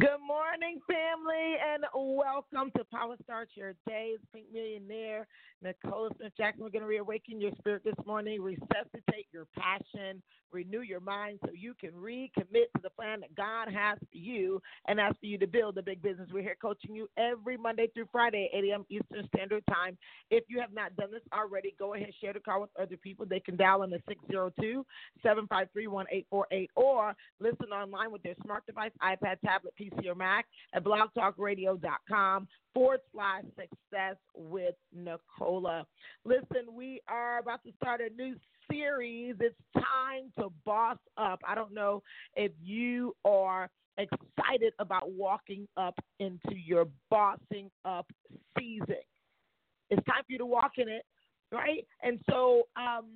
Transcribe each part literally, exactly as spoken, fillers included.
Good morning, family, and welcome to Power Start Your Day. It's Pink Millionaire, Nicola Smith Jackson. We're going to reawaken your spirit this morning, resuscitate your passion, renew your mind so you can recommit to the plan that God has for you and asks for you to build a big business. We're here coaching you every Monday through Friday at eight a.m. Eastern Standard Time. If you have not done this already, go ahead and share the call with other people. They can dial in to six zero two, seven five three, one eight four eight or listen online with their smart device, iPad, tablet, P C or Mac at blogtalkradio.com forward slash success with Nicola. Listen, we are about to start a new series. It's time to boss up. I don't know if you are excited about walking up into your bossing up season. It's time for you to walk in it, right? And so um,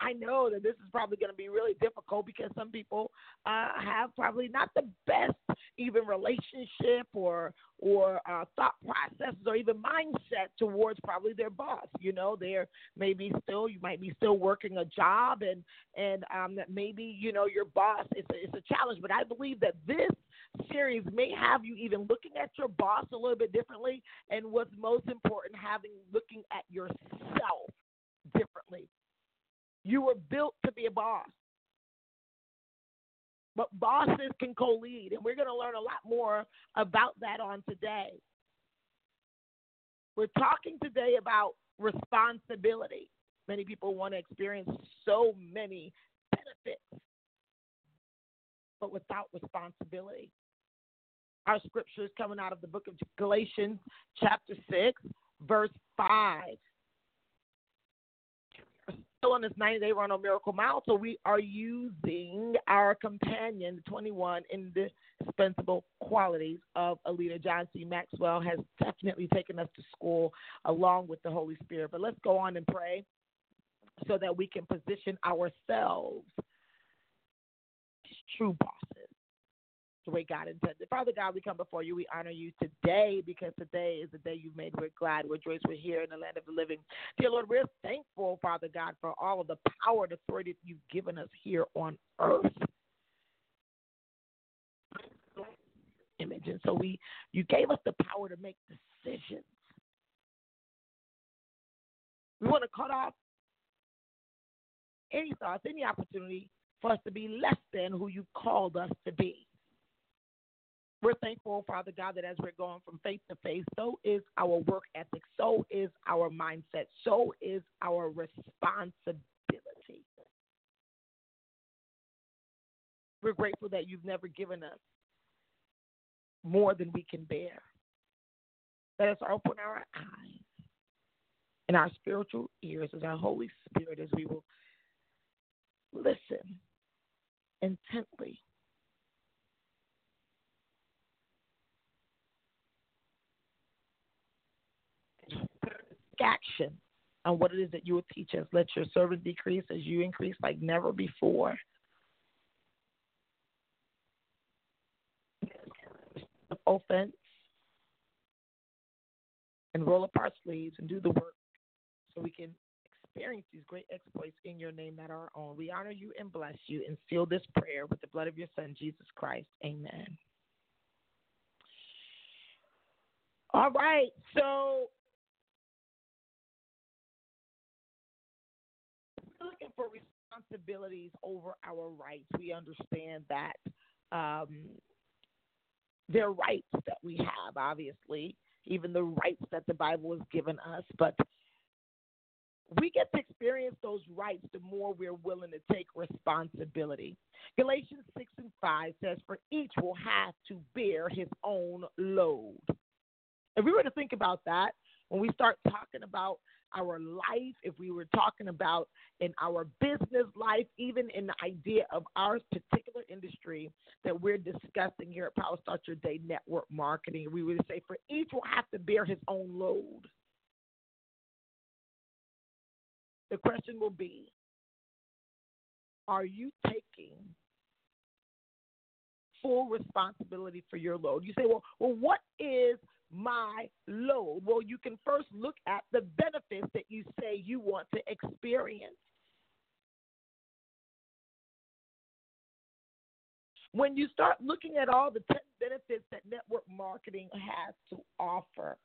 I know that this is probably going to be really difficult because some people uh, have probably not the best even relationship or or uh, thought processes or even mindset towards probably their boss. You know, they're maybe still, you might be still working a job and, and um, that maybe, you know, your boss, it's a, it's a challenge. But I believe that this series may have you even looking at your boss a little bit differently and what's most important, having looking at yourself differently. You were built to be a boss, but bosses can co-lead, and we're going to learn a lot more about that on today. We're talking today about responsibility. Many people want to experience so many benefits, but without responsibility. Our scripture is coming out of the book of Galatians, chapter six, verse five. Still on this ninety-day run on Miracle Mile, so we are using our companion, twenty-one indispensable qualities of a leader. John C. Maxwell has definitely taken us to school along with the Holy Spirit. But let's go on and pray so that we can position ourselves as true bosses, the way God intended. Father God, we come before you. We honor you today because today is the day you've made. We're glad. We're joyous. We're here in the land of the living. Dear Lord, we're thankful, Father God, for all of the power and authority that you've given us here on earth. Image. And so we, you gave us the power to make decisions. We want to cut off any thoughts, any opportunity for us to be less than who you called us to be. We're thankful, Father God, that as we're going from faith to faith, so is our work ethic, so is our mindset, so is our responsibility. We're grateful that you've never given us more than we can bear. Let us open our eyes and our spiritual ears as our Holy Spirit, as we will listen intently. Action on what it is that you will teach us. Let your servant decrease as you increase like never before. Offense and roll up our sleeves and do the work so we can experience these great exploits in your name that are our own. We honor you and bless you and seal this prayer with the blood of your son, Jesus Christ. Amen. All right, so looking for responsibilities over our rights. We understand that um, they're rights that we have, obviously, even the rights that the Bible has given us. But we get to experience those rights the more we're willing to take responsibility. Galatians six and five says, for each will have to bear his own load. If we were to think about that, when we start talking about our life, if we were talking about in our business life, even in the idea of our particular industry that we're discussing here at Power Start Your Day Network Marketing, we would say for each will have to bear his own load. The question will be, are you taking full responsibility for your load? You say, well, well, what is my load? Well, you can first look at the benefits that you say you want to experience. When you start looking at all the ten benefits that network marketing has to offer,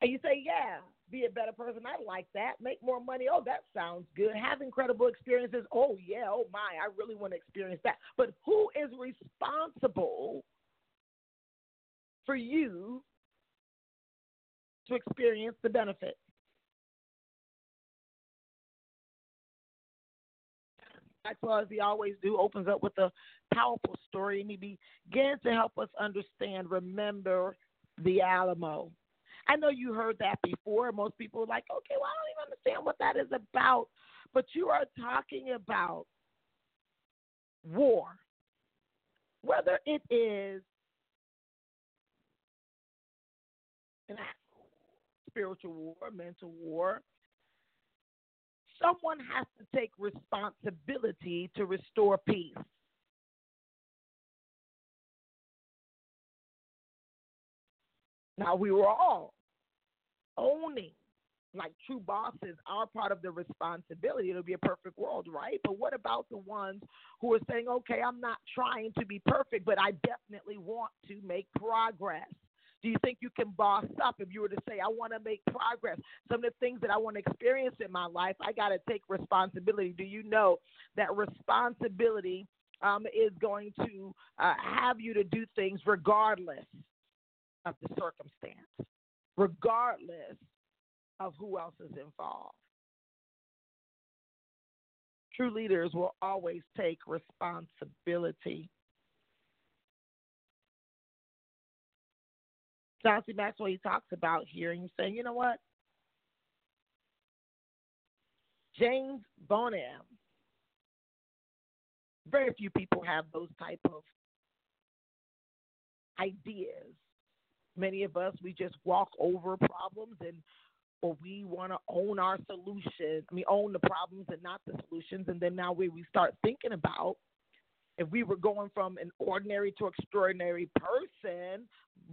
and you say, yeah, be a better person, I like that. Make more money, oh, that sounds good. Have incredible experiences, oh, yeah, oh, my, I really want to experience that. But who is responsible for you to experience the benefit? Maxwell, as he always do, opens up with a powerful story, and he begins to help us understand, remember the Alamo. I know you heard that before. Most people are like, okay, well, I don't even understand what that is about. But you are talking about war, whether it is an spiritual war, mental war. Someone has to take responsibility to restore peace. Now, we were all owning, like true bosses, are part of the responsibility. It'll be a perfect world, right? But what about the ones who are saying, okay, I'm not trying to be perfect, but I definitely want to make progress? Do you think you can boss up if you were to say, I want to make progress? Some of the things that I want to experience in my life, I got to take responsibility. Do you know that responsibility um, is going to uh, have you to do things regardless of the circumstance, regardless of who else is involved? True leaders will always take responsibility. John C. Maxwell, he talks about here, and he's saying, you know what? James Bonham, very few people have those type of ideas. Many of us, we just walk over problems, and or we want to own our solutions. I mean, own the problems and not the solutions. And then now we, we start thinking about if we were going from an ordinary to extraordinary person,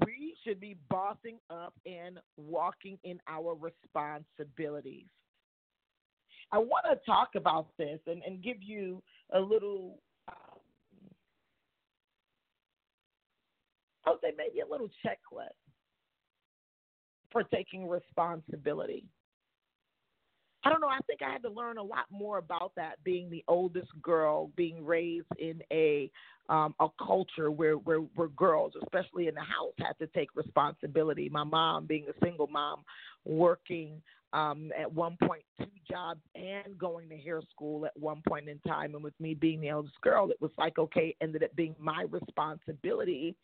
we should be bossing up and walking in our responsibilities. I want to talk about this and, and give you a little uh, I would say maybe a little checklist for taking responsibility. I don't know. I think I had to learn a lot more about that being the oldest girl, being raised in a um, a culture where, where, where girls, especially in the house, had to take responsibility. My mom being a single mom, working um, at one point two jobs and going to hair school at one point in time. And with me being the oldest girl, it was like, okay, ended up being my responsibility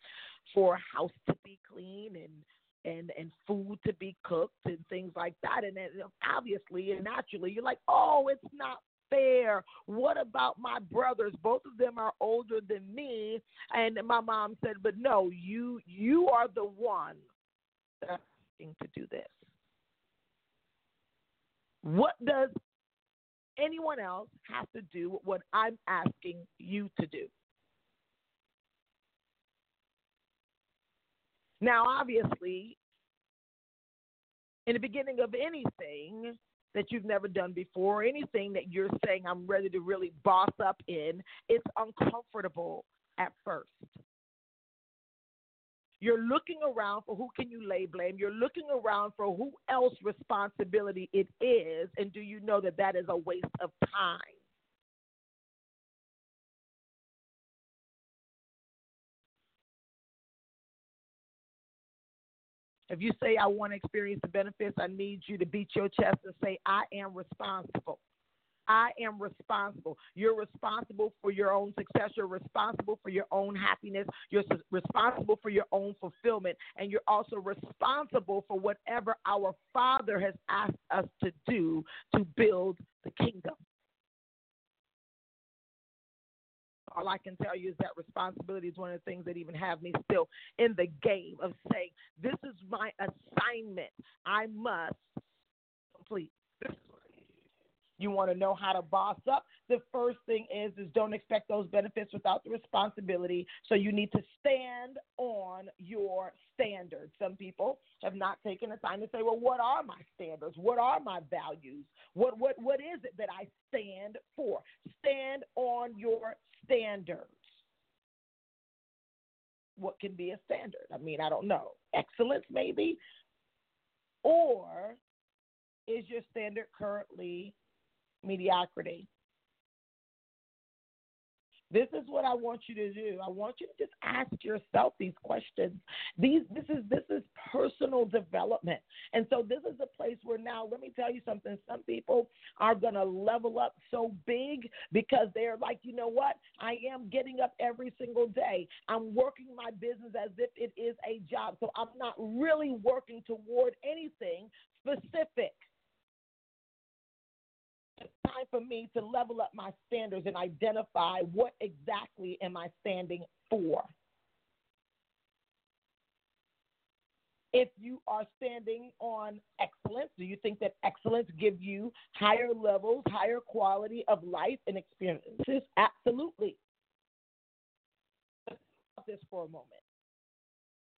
for a house to be clean and And, and food to be cooked and things like that. And then obviously and naturally, you're like, oh, it's not fair. What about my brothers? Both of them are older than me. And my mom said, but no, you you are the one that's asking to do this. What does anyone else have to do with what I'm asking you to do? Now, obviously, in the beginning of anything that you've never done before, anything that you're saying I'm ready to really boss up in, it's uncomfortable at first. You're looking around for who can you lay blame. You're looking around for who else's responsibility it is, and do you know that that is a waste of time? If you say, I want to experience the benefits, I need you to beat your chest and say, I am responsible. I am responsible. You're responsible for your own success. You're responsible for your own happiness. You're responsible for your own fulfillment. And you're also responsible for whatever our Father has asked us to do to build the kingdom. All I can tell you is that responsibility is one of the things that even have me still in the game of saying, this is my assignment. I must complete. You want to know how to boss up? The first thing is, is don't expect those benefits without the responsibility. So you need to stand on your standards. Some people have not taken the time to say, well, what are my standards? What are my values? What what what is it that I stand for? Stand on your standards. What can be a standard? I mean, I don't know. Excellence, maybe? Or is your standard currently mediocrity? This is what I want you to do. I want you to just ask yourself these questions. These, this is this is personal development. And so this is a place where now, let me tell you something, some people are going to level up so big because they're like, you know what? I am getting up every single day. I'm working my business as if it is a job. So I'm not really working toward anything specific. It's time for me to level up my standards and identify what exactly am I standing for. If you are standing on excellence, do you think that excellence gives you higher levels, higher quality of life and experiences? Absolutely. Let's talk about this for a moment.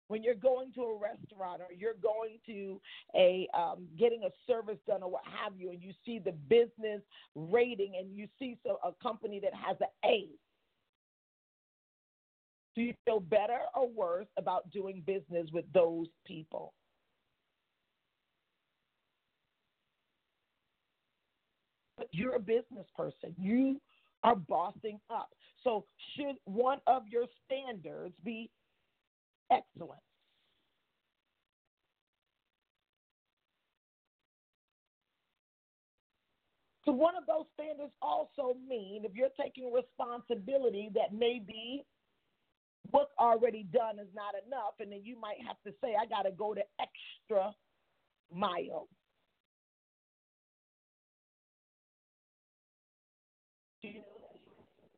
When you're going to a restaurant or you're going to a um, getting a service done or what have you, and you see the business rating and you see so, a company that has an A, do you feel better or worse about doing business with those people? But you're a business person. You are bossing up. So should one of your standards be excellence? So one of those standards also mean, if you're taking responsibility, that maybe what's already done is not enough, and then you might have to say, I got to go the extra mile. You know,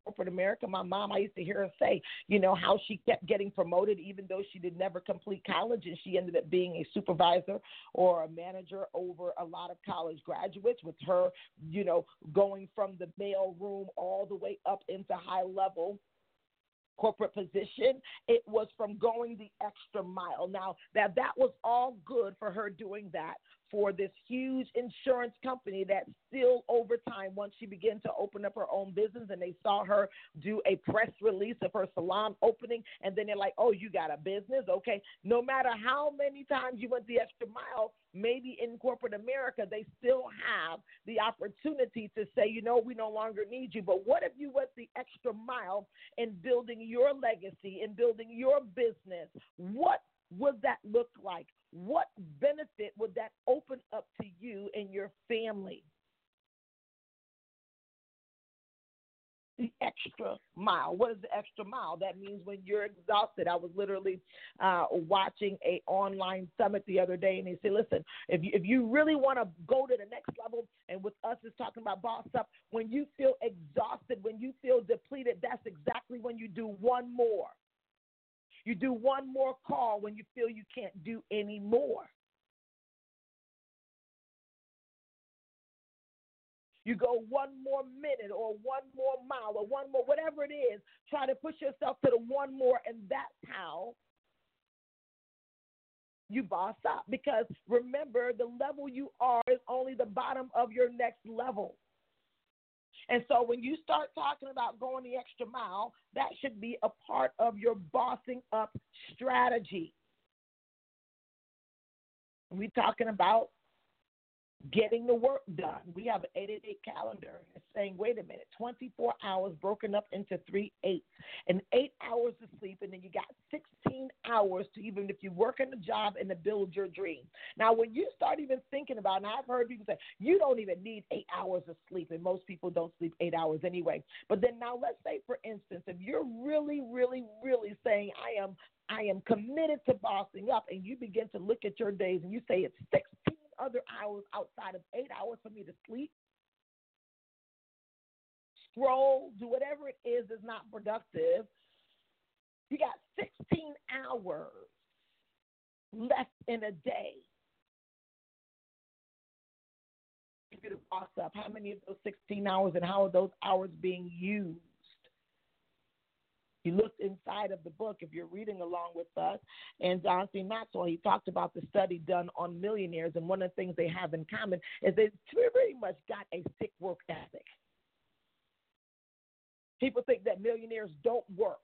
corporate America, my mom, I used to hear her say, you know, how she kept getting promoted even though she did never complete college, and she ended up being a supervisor or a manager over a lot of college graduates, with her, you know, going from the mail room all the way up into high level corporate position. It was from going the extra mile. Now, that that was all good for her doing that for this huge insurance company that still over time, once she began to open up her own business and they saw her do a press release of her salon opening, and then they're like, oh, you got a business? Okay. No matter how many times you went the extra mile, maybe in corporate America, they still have the opportunity to say, you know, we no longer need you. But what if you went the extra mile in building your legacy, in building your business? What would that look like? What benefit would that open up to you and your family? The extra mile. What is the extra mile? That means when you're exhausted. I was literally uh, watching a online summit the other day, and they say, listen, if you, if you really want to go to the next level, and with us is talking about boss up, when you feel exhausted, when you feel depleted, that's exactly when you do one more. You do one more call when you feel you can't do any more. You go one more minute or one more mile or one more, whatever it is, try to push yourself to the one more, and that's how you boss up. Because remember, the level you are is only the bottom of your next level. And so when you start talking about going the extra mile, that should be a part of your bossing up strategy. We're talking about getting the work done. We have an eight-day calendar. It's saying, wait a minute, twenty-four hours broken up into three eights, and eight hours of sleep, and then you got sixteen hours to even if you work in a job and to build your dream. Now, when you start even thinking about, and I've heard people say, you don't even need eight hours of sleep, and most people don't sleep eight hours anyway. But then now let's say, for instance, if you're really, really, really saying, I am, I am committed to bossing up, and you begin to look at your days and you say it's sixteen other hours outside of eight hours for me to sleep, scroll, do whatever it is that's not productive, you got sixteen hours left in a day. If you boss up, how many of those sixteen hours and how are those hours being used? He looked inside of the book, if you're reading along with us, and John C. Maxwell, he talked about the study done on millionaires, and one of the things they have in common is they pretty much got a sick work ethic. People think that millionaires don't work.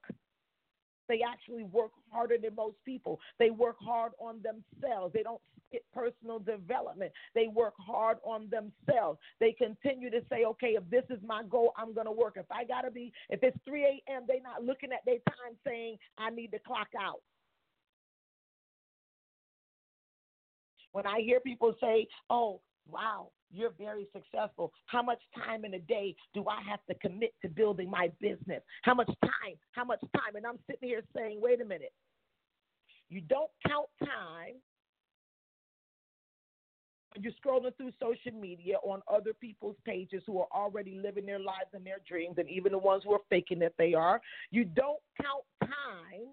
They actually work harder than most people. They work hard on themselves. They don't skip personal development. They work hard on themselves. They continue to say, okay, if this is my goal, I'm going to work. If I got to be, if it's three a.m., they're not looking at their time saying, I need to clock out. When I hear people say, oh, wow, you're very successful. How much time in a day do I have to commit to building my business? How much time? How much time? And I'm sitting here saying, wait a minute. You don't count time when you're scrolling through social media on other people's pages who are already living their lives and their dreams, and even the ones who are faking that they are. You don't count time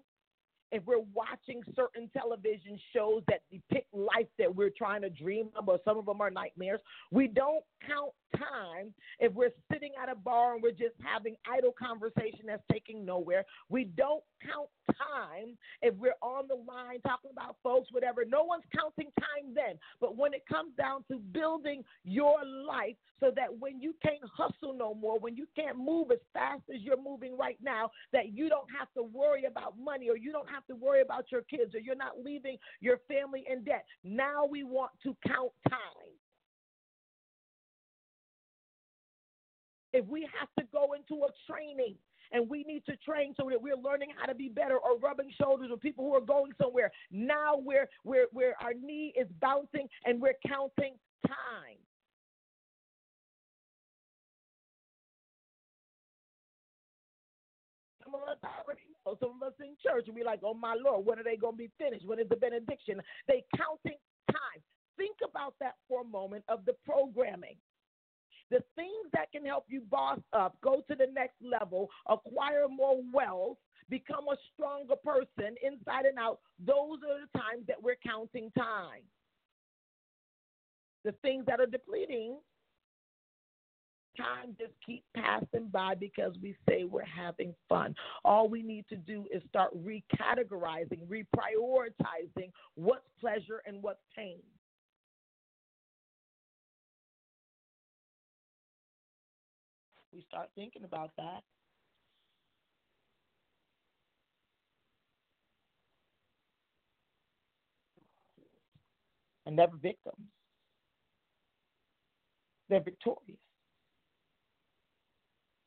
if we're watching certain television shows that depict life that we're trying to dream of, or some of them are nightmares. We don't count time if we're sitting at a bar and we're just having idle conversation that's taking nowhere. We don't count time if we're on the line talking about folks, whatever. No one's counting time then. But when it comes down to building your life so that when you can't hustle no more, when you can't move as fast as you're moving right now, that you don't have to worry about money, or you don't have to worry about your kids, or you're not leaving your family in debt. Now we want to count time. If we have to go into a training and we need to train so that we're learning how to be better, or rubbing shoulders with people who are going somewhere, now we're, we're, we're, our knee is bouncing and we're counting time. Some of us already know, some of us in church, and we're like, oh, my Lord, when are they going to be finished? When is the benediction? They counting time. Think about that for a moment of the programming. The things that can help you boss up, go to the next level, acquire more wealth, become a stronger person inside and out, those are the times that we're counting time. The things that are depleting, time just keep passing by because we say we're having fun. All we need to do is start recategorizing, reprioritizing what's pleasure and what's pain. We start thinking about that. And they're victims. They're victorious.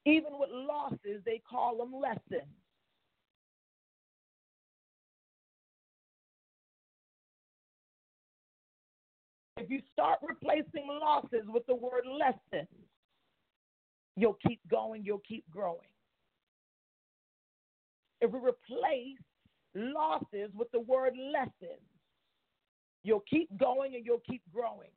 Even with losses, they call them lessons. If you start replacing losses with the word lessons, you'll keep going, you'll keep growing. If we replace losses with the word lessons, you'll keep going and you'll keep growing.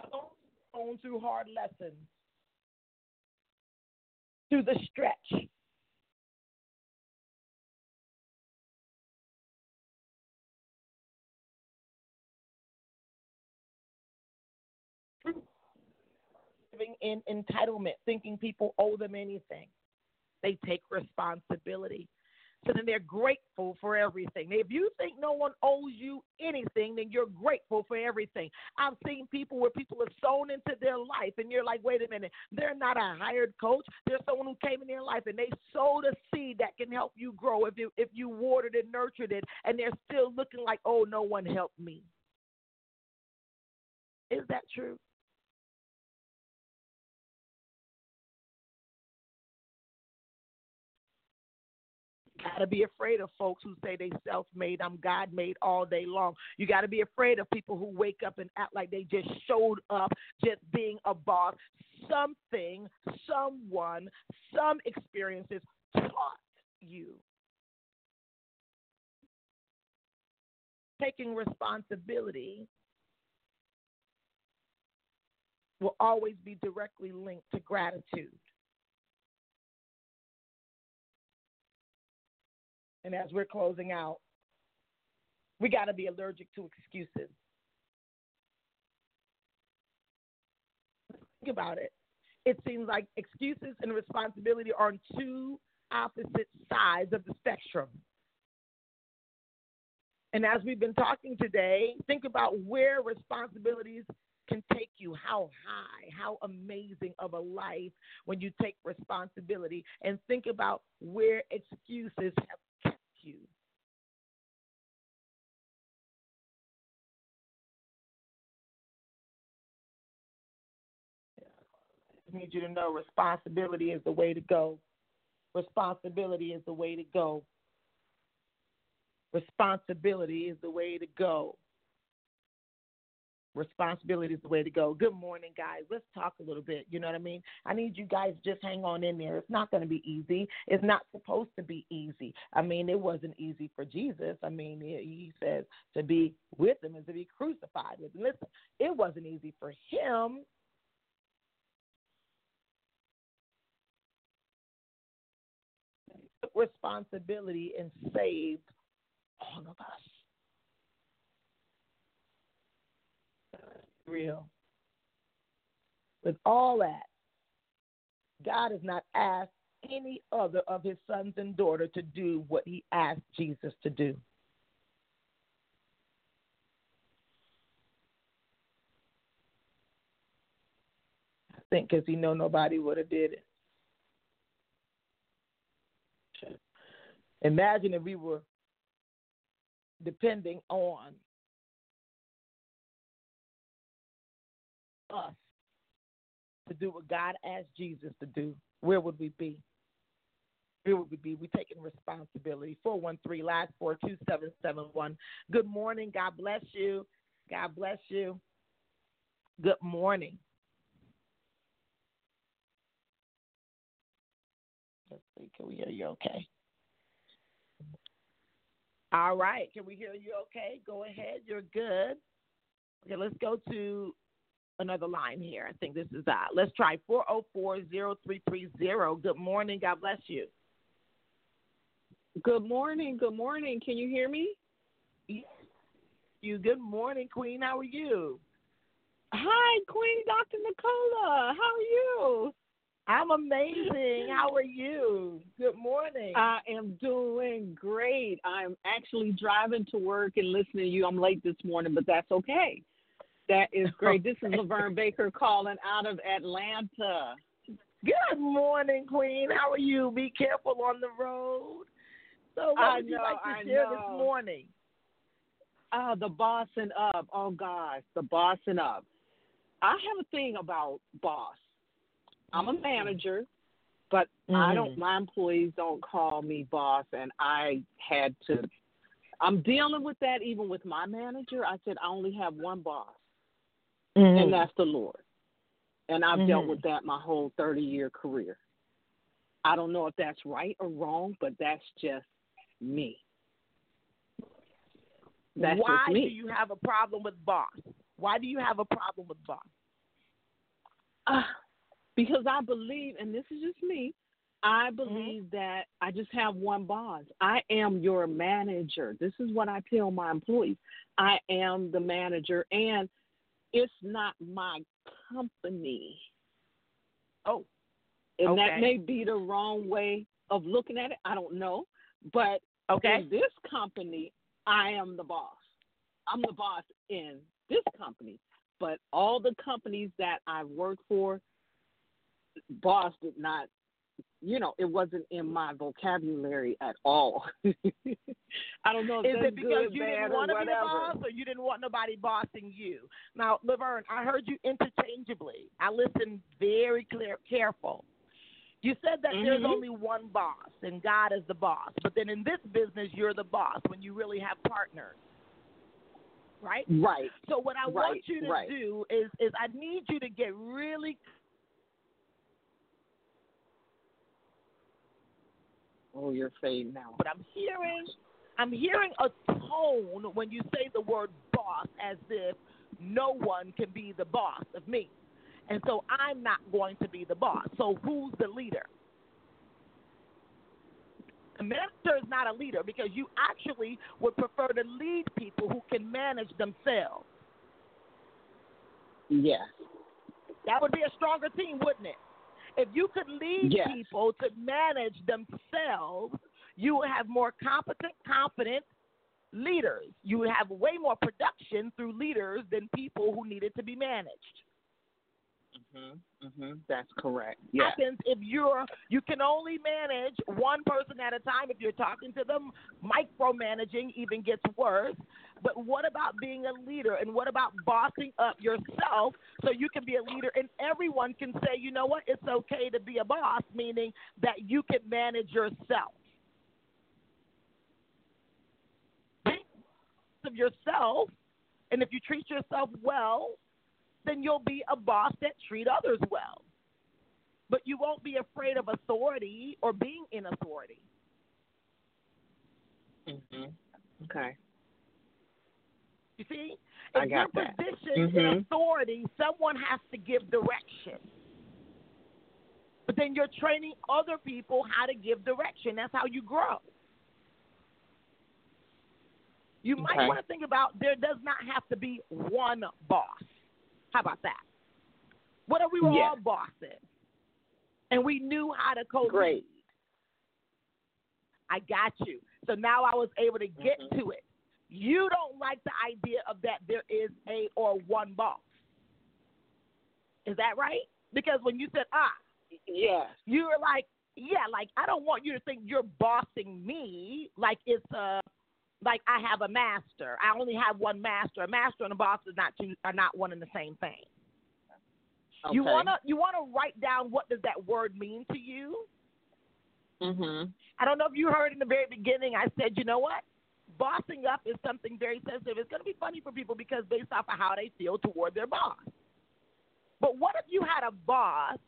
I don't own through hard lessons, through the stretch. Living in entitlement, thinking people owe them anything. They take responsibility. So then they're grateful for everything. If you think no one owes you anything, then you're grateful for everything. I've seen people where people are sown into their life, and you're like, wait a minute, they're not a hired coach. They're someone who came in their life, and they sowed a seed that can help you grow if you, if you watered and nurtured it, and they're still looking like, oh, no one helped me. Is that true? Got to be afraid of folks who say they self-made, I'm God-made all day long. You got to be afraid of people who wake up and act like they just showed up just being a boss. Something, someone, some experiences taught you. Taking responsibility will always be directly linked to gratitude. And as we're closing out, we got to be allergic to excuses. Think about it. It seems like excuses and responsibility are on two opposite sides of the spectrum. And as we've been talking today, think about where responsibilities can take you, how high, how amazing of a life when you take responsibility. And think about where excuses have you. I need you to know responsibility is the way to go. Responsibility is the way to go. Responsibility is the way to go. Responsibility is the way to go. Good morning, guys. Let's talk a little bit. You know what I mean? I need you guys just hang on in there. It's not going to be easy. It's not supposed to be easy. I mean, it wasn't easy for Jesus. I mean, he says to be with him is to be crucified with him. Listen, it wasn't easy for him. He took responsibility and saved all of us. Real. With all that, God has not asked any other of his sons and daughter to do what he asked Jesus to do. I think because he know nobody would have did it. Imagine if we were depending on us to do what God asked Jesus to do, where would we be? Where would we be? We're taking responsibility. four one three, last four, two seven seven one. Good morning. God bless you. God bless you. Good morning. Let's see, can we hear you okay? All right. Can we hear you okay? Go ahead. You're good. Okay, let's go to another line here. I think this is uh let's try four oh four, oh three three oh. Good morning. God bless you. Good morning. Good morning. Can you hear me? Yes. You good morning, Queen. How are you? Hi, Queen Doctor Nicola. How are you? I'm amazing. How are you? Good morning. I am doing great. I'm actually driving to work and listening to you. I'm late this morning, but that's okay. That is great. This is Laverne Baker calling out of Atlanta. Good morning, Queen. How are you? Be careful on the road. So what I would know, you like to I share know. This morning? Uh, the bossing up. Oh, gosh, the bossing up. I have a thing about boss. I'm a manager, but mm. I don't. my employees don't call me boss, and I had to. I'm dealing with that even with my manager. I said I only have one boss. Mm-hmm. And that's the Lord. And I've mm-hmm. dealt with that my whole thirty-year career. I don't know if that's right or wrong, but that's just me. That's Why just me. do you have a problem with boss? Why do you have a problem with boss? Uh, because I believe, and this is just me, I believe mm-hmm. that I just have one boss. I am your manager. This is what I tell my employees. I am the manager, and it's not my company. Oh, and okay. That may be the wrong way of looking at it. I don't know. But okay. in this company, I am the boss. I'm the boss in this company. But all the companies that I've worked for, boss did not, you know, it wasn't in my vocabulary at all. I don't know if Is that's it because good, you bad, didn't want to be a boss or you didn't want nobody bossing you? Now, Laverne, I heard you interchangeably. I listened very clear, careful. You said that mm-hmm. there's only one boss and God is the boss. But then in this business, you're the boss when you really have partners. Right? Right. So what I right. want you to right. do is, is I need you to get really Oh, you're fading now. But I'm hearing, I'm hearing a tone when you say the word boss as if no one can be the boss of me. And so I'm not going to be the boss. So who's the leader? A minister is not a leader because you actually would prefer to lead people who can manage themselves. Yes. That would be a stronger team, wouldn't it? If you could lead yes. people to manage themselves, you would have more competent, confident leaders. You would have way more production through leaders than people who needed to be managed. Mm-hmm, mm-hmm. That's correct. Yeah. Happens if you're you can only manage one person at a time. If you're talking to them, micromanaging even gets worse. But what about being a leader? And what about bossing up yourself so you can be a leader and everyone can say, you know what, it's okay to be a boss, meaning that you can manage yourself. Think of yourself, and if you treat yourself well, then you'll be a boss that treat others well. But you won't be afraid of authority or being in authority. Mm-hmm. Okay. You see? In your that. position mm-hmm. in authority, someone has to give direction. But then you're training other people how to give direction. That's how you grow. You okay. might want to think about there does not have to be one boss. How about that? What if we were yes. all bosses and we knew how to co-lead? Great. I got you. So now I was able to get mm-hmm. to it. You don't like the idea of that there is a or one boss. Is that right? Because when you said, ah, yes. you were like, yeah, like I don't want you to think you're bossing me like it's a, Like I have a master. I only have one master. A master and a boss is not two, are not one and the same thing. Okay. You wanna you wanna write down what does that word mean to you? Mm-hmm. I don't know if you heard in the very beginning. I said, you know what? Bossing up is something very sensitive. It's gonna be funny for people because based off of how they feel toward their boss. But what if you had a boss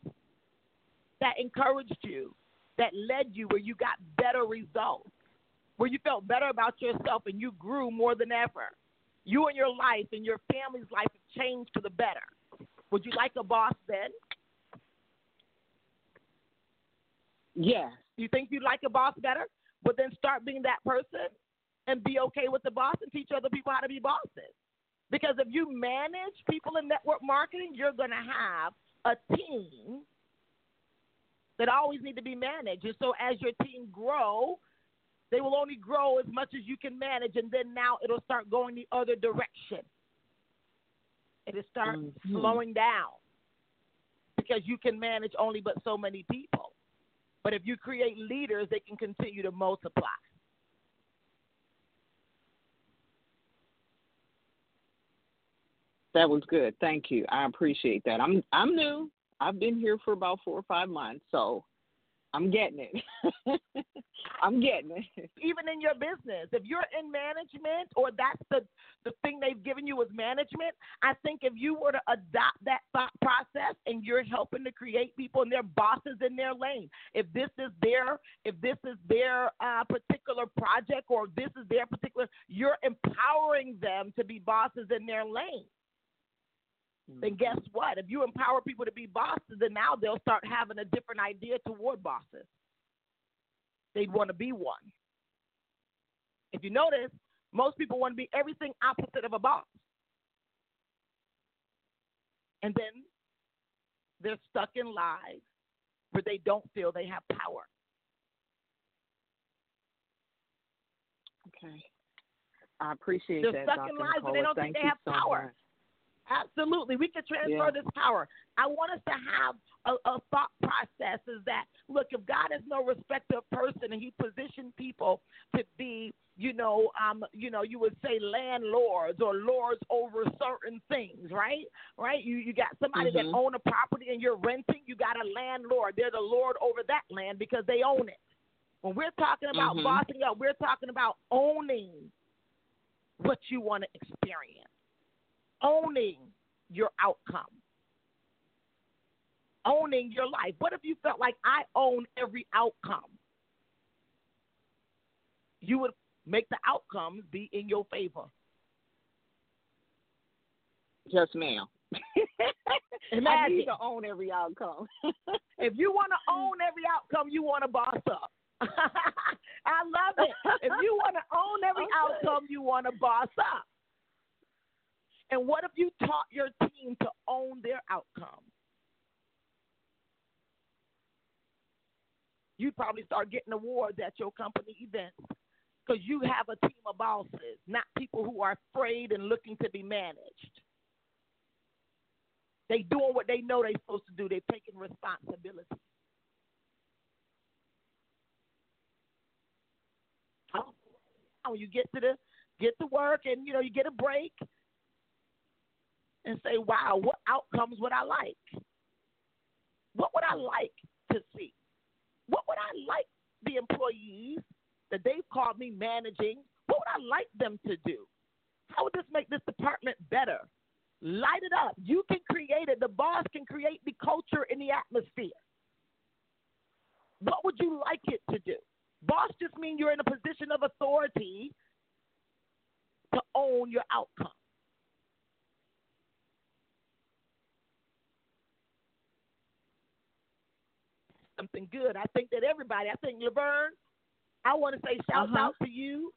that encouraged you, that led you where you got better results? Where you felt better about yourself and you grew more than ever. You and your life and your family's life have changed for the better. Would you like a boss then? Yes. You think you'd like a boss better? Well, then start being that person and be okay with the boss and teach other people how to be bosses. Because if you manage people in network marketing, you're going to have a team that always need to be managed. And so as your team grow, they will only grow as much as you can manage, and then now it'll start going the other direction. It'll start mm-hmm. slowing down because you can manage only but so many people. But if you create leaders, they can continue to multiply. That was good. Thank you. I appreciate that. I'm I'm new. I've been here for about four or five months, so I'm getting it. I'm getting it. Even in your business, if you're in management or that's the, the thing they've given you is management, I think if you were to adopt that thought process and you're helping to create people and their bosses in their lane, if this is their, if this is their uh, particular project or this is their particular, you're empowering them to be bosses in their lane. Then guess what? If you empower people to be bosses, then now they'll start having a different idea toward bosses. They'd want to be one. If you notice, most people want to be everything opposite of a boss. And then they're stuck in lives where they don't feel they have power. Okay. I appreciate They're that, Doctor Nicola. They're stuck in lies, but they don't Thank think they have so power. Much. Absolutely. We can transfer yeah. this power. I want us to have a, a thought process is that, look, if God is no respecter of person and he positioned people to be, you know, um, you know, you would say landlords or lords over certain things, right? Right? You you got somebody mm-hmm. that owns a property and you're renting, you got a landlord. They're the lord over that land because they own it. When we're talking about mm-hmm. bossing up, we're talking about owning what you want to experience. Owning your outcome, owning your life. What if you felt like I own every outcome? You would make the outcomes be in your favor. Yes, ma'am. Imagine. I need to own every outcome. If you want to own every outcome, you want to boss up. I love it. If you want to own every okay. outcome, you want to boss up. And what if you taught your team to own their outcome? You'd probably start getting awards at your company events because you have a team of bosses, not people who are afraid and looking to be managed. They doing what they know they're supposed to do. They're taking responsibility. You get to the get to work and, you know, you get a break. And say, wow, what outcomes would I like? What would I like to see? What would I like the employees that they've called me managing? What would I like them to do? How would this make this department better? Light it up. You can create it. The boss can create the culture and the atmosphere. What would you like it to do? Boss just means you're in a position of authority to own your outcome. Something good. I think that everybody, I think Laverne, I want to say shout uh-huh. out to you.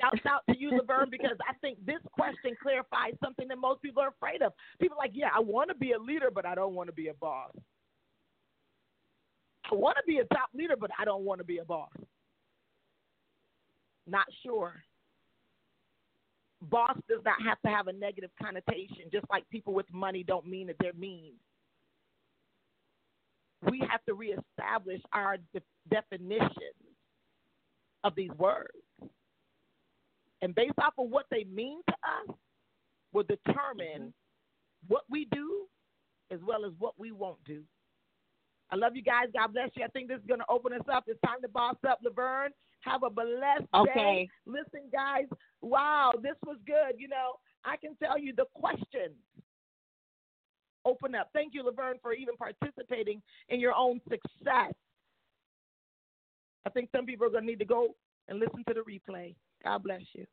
Shout out to you, Laverne, because I think this question clarifies something that most people are afraid of. People are like, yeah, I want to be a leader, but I don't want to be a boss. I want to be a top leader, but I don't want to be a boss. Not sure. Boss does not have to have a negative connotation, just like people with money don't mean that they're mean. We have to reestablish our de- definition of these words. And based off of what they mean to us will determine what we do as well as what we won't do. I love you guys. God bless you. I think this is going to open us up. It's time to boss up, Laverne. Have a blessed okay. day. Listen, guys, wow, this was good. You know, I can tell you the questions. Open up. Thank you, Laverne, for even participating in your own success. I think some people are going to need to go and listen to the replay. God bless you.